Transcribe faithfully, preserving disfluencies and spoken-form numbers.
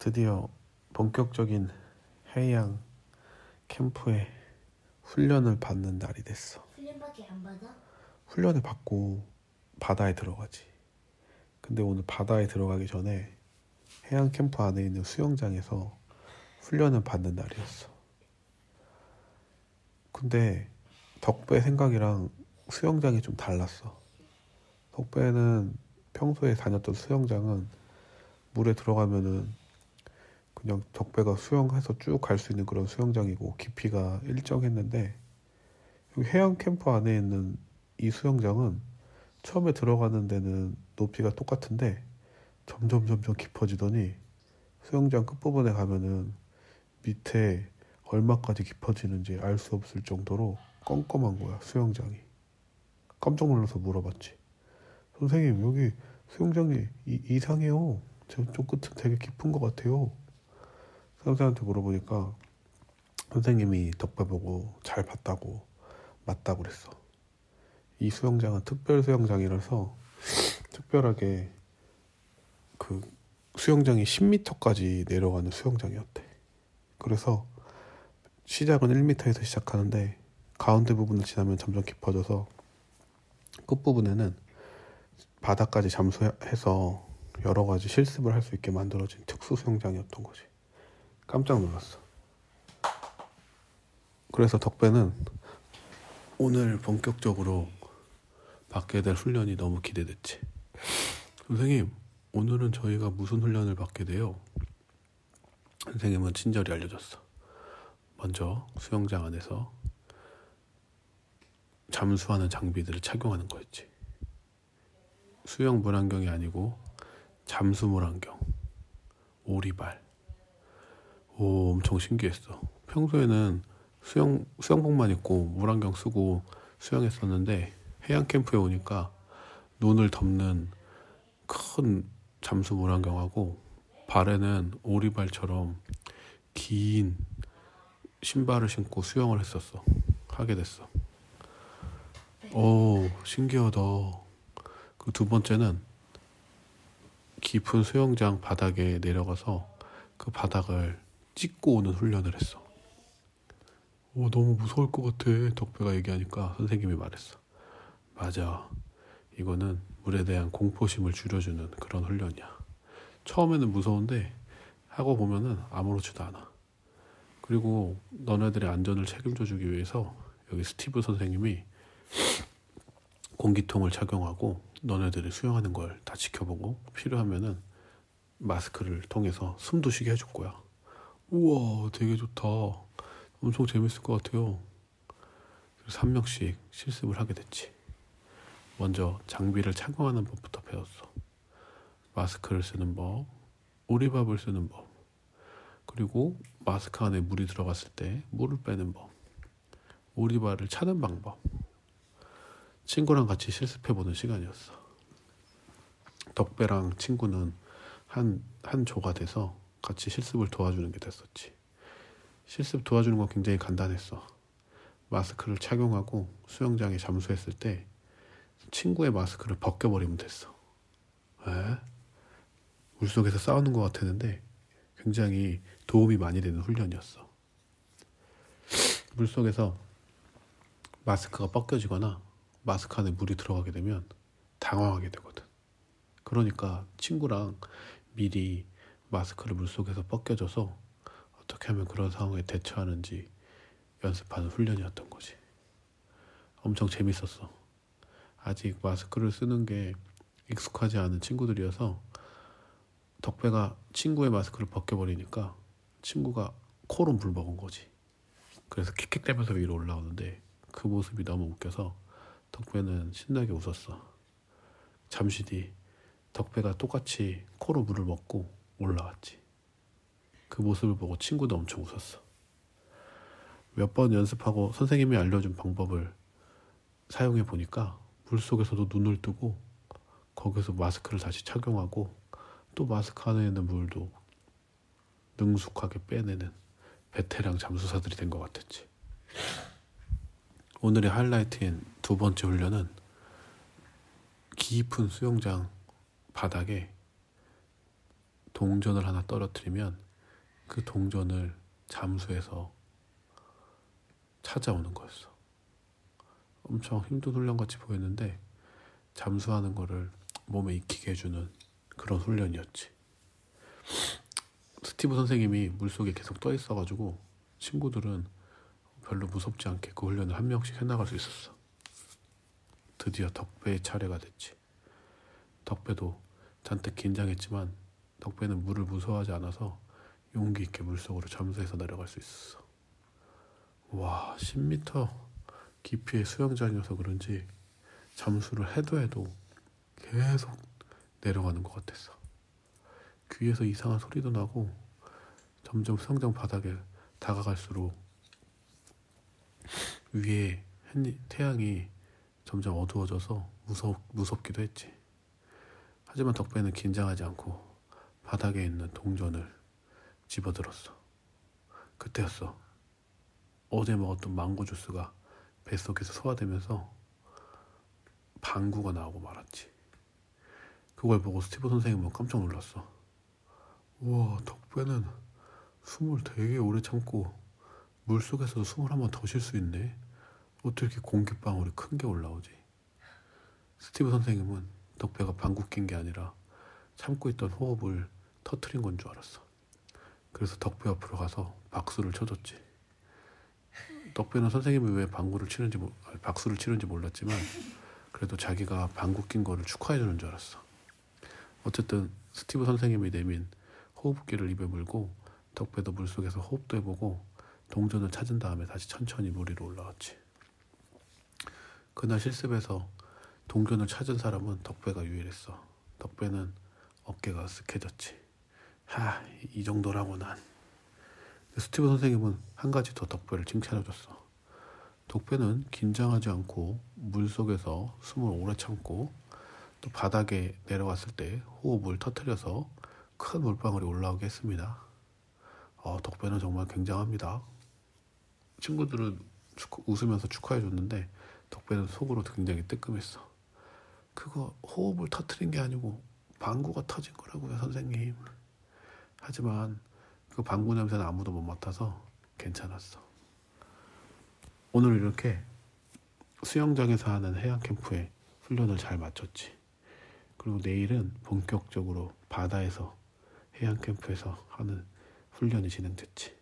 드디어 본격적인 해양 캠프에 훈련을 받는 날이 됐어. 훈련밖에 안 받아? 훈련을 받고 바다에 들어가지. 근데 오늘 바다에 들어가기 전에 해양 캠프 안에 있는 수영장에서 훈련을 받는 날이었어. 근데 덕배 생각이랑 수영장이 좀 달랐어. 덕배는 평소에 다녔던 수영장은 물에 들어가면은 그냥 덕배가 수영해서 쭉 갈 수 있는 그런 수영장이고 깊이가 일정했는데, 여기 해양 캠프 안에 있는 이 수영장은 처음에 들어가는 데는 높이가 똑같은데 점점 점점 깊어지더니 수영장 끝부분에 가면은 밑에 얼마까지 깊어지는지 알 수 없을 정도로 껌껌한 거야, 수영장이. 깜짝 놀라서 물어봤지. 선생님, 여기 수영장이 이, 이상해요. 저쪽 끝은 되게 깊은 것 같아요. 선생님한테 물어보니까 선생님이 덕배 보고 잘 봤다고, 맞다고 그랬어. 이 수영장은 특별 수영장이라서 특별하게 그 수영장이 십 미터까지 내려가는 수영장이었대. 그래서 시작은 일 미터에서 시작하는데 가운데 부분을 지나면 점점 깊어져서 끝부분에는 바닥까지 잠수해서 여러 가지 실습을 할 수 있게 만들어진 특수 수영장이었던 거지. 깜짝 놀랐어. 그래서 덕배는 오늘 본격적으로 받게 될 훈련이 너무 기대됐지. 선생님, 오늘은 저희가 무슨 훈련을 받게 돼요? 선생님은 친절히 알려줬어. 먼저 수영장 안에서 잠수하는 장비들을 착용하는 거였지. 수영 물안경이 아니고 잠수 물안경, 오리발. 오, 엄청 신기했어. 평소에는 수영, 수영복만 입고 물안경 쓰고 수영했었는데 해양 캠프에 오니까 눈을 덮는 큰 잠수 물안경하고 발에는 오리발처럼 긴 신발을 신고 수영을 했었어. 하게 됐어. 오, 신기하다. 그 두 번째는 깊은 수영장 바닥에 내려가서 그 바닥을 찍고 오는 훈련을 했어. 오, 너무 무서울 것 같아. 덕배가 얘기하니까 선생님이 말했어. 맞아. 이거는 물에 대한 공포심을 줄여주는 그런 훈련이야. 처음에는 무서운데 하고 보면은 아무렇지도 않아. 그리고 너네들의 안전을 책임져주기 위해서 여기 스티브 선생님이 공기통을 착용하고 너네들이 수영하는 걸 다 지켜보고 필요하면은 마스크를 통해서 숨도 쉬게 해줄 거야. 우와, 되게 좋다. 엄청 재밌을 것 같아요. 그래서 한 명씩 실습을 하게 됐지. 먼저 장비를 착용하는 법부터 배웠어. 마스크를 쓰는 법, 오리밥을 쓰는 법, 그리고 마스크 안에 물이 들어갔을 때 물을 빼는 법, 오리발을 차는 방법. 친구랑 같이 실습해보는 시간이었어. 덕배랑 친구는 한, 한 조가 돼서 같이 실습을 도와주는 게 됐었지. 실습 도와주는 건 굉장히 간단했어. 마스크를 착용하고 수영장에 잠수했을 때 친구의 마스크를 벗겨버리면 됐어. 에? 물속에서 싸우는 것 같았는데 굉장히 도움이 많이 되는 훈련이었어. 물속에서 마스크가 벗겨지거나 마스크 안에 물이 들어가게 되면 당황하게 되거든. 그러니까 친구랑 미리 마스크를 물속에서 벗겨줘서 어떻게 하면 그런 상황에 대처하는지 연습하는 훈련이었던 거지. 엄청 재밌었어. 아직 마스크를 쓰는 게 익숙하지 않은 친구들이어서 덕배가 친구의 마스크를 벗겨버리니까 친구가 코로 물 먹은 거지. 그래서 킥킥대면서 위로 올라오는데 그 모습이 너무 웃겨서 덕배는 신나게 웃었어. 잠시 뒤 덕배가 똑같이 코로 물을 먹고 올라왔지. 그 모습을 보고 친구도 엄청 웃었어. 몇 번 연습하고 선생님이 알려준 방법을 사용해 보니까 물속에서도 눈을 뜨고 거기서 마스크를 다시 착용하고 또 마스크 안에 있는 물도 능숙하게 빼내는 베테랑 잠수사들이 된 것 같았지. 오늘의 하이라이트인 두 번째 훈련은 깊은 수영장 바닥에 동전을 하나 떨어뜨리면 그 동전을 잠수해서 찾아오는 거였어. 엄청 힘든 훈련같이 보였는데 잠수하는 거를 몸에 익히게 해주는 그런 훈련이었지. 스티브 선생님이 물속에 계속 떠있어가지고 친구들은 별로 무섭지 않게 그 훈련을 한 명씩 해나갈 수 있었어. 드디어 덕배의 차례가 됐지. 덕배도 잔뜩 긴장했지만 덕배는 물을 무서워하지 않아서 용기 있게 물속으로 잠수해서 내려갈 수 있었어. 와, 십 미터 깊이의 수영장이어서 그런지 잠수를 해도 해도 계속 내려가는 것 같았어. 귀에서 이상한 소리도 나고 점점 수영장 바닥에 다가갈수록 위에 태양이 점점 어두워져서 무섭, 무섭기도 했지. 하지만 덕배는 긴장하지 않고 바닥에 있는 동전을 집어들었어. 그때였어. 어제 먹었던 망고 주스가 뱃속에서 소화되면서 방구가 나오고 말았지. 그걸 보고 스티브 선생님은 깜짝 놀랐어. 우와, 덕배는 숨을 되게 오래 참고 물속에서도 숨을 한 번 더 쉴 수 있네. 어떻게 이렇게 공기방울이 큰 게 올라오지? 스티브 선생님은 덕배가 방구 낀 게 아니라 참고 있던 호흡을 터트린 건 줄 알았어. 그래서 덕배 앞으로 가서 박수를 쳐줬지. 덕배는 선생님이 왜 방구를 치는지 박수를 치는지 몰랐지만 그래도 자기가 방구 낀 거를 축하해주는 줄 알았어. 어쨌든 스티브 선생님이 내민 호흡기를 입에 물고 덕배도 물속에서 호흡도 해보고 동전을 찾은 다음에 다시 천천히 물 위로 올라왔지. 그날 실습에서 동전을 찾은 사람은 덕배가 유일했어. 덕배는 어깨가 으쓱해졌지. 하, 이 정도라고 난. 스티브 선생님은 한 가지 더 덕배를 칭찬해줬어. 덕배는 긴장하지 않고 물속에서 숨을 오래 참고 또 바닥에 내려갔을 때 호흡을 터뜨려서 큰 물방울이 올라오게 했습니다. 어, 덕배는 정말 굉장합니다. 친구들은 축하, 웃으면서 축하해줬는데 덕배는 속으로 굉장히 뜨끔했어. 그거 호흡을 터뜨린 게 아니고 방구가 터진 거라고요, 선생님. 하지만 그 방구 냄새는 아무도 못 맡아서 괜찮았어. 오늘 이렇게 수영장에서 하는 해양 캠프에 훈련을 잘 마쳤지. 그리고 내일은 본격적으로 바다에서 해양 캠프에서 하는 훈련이 진행됐지.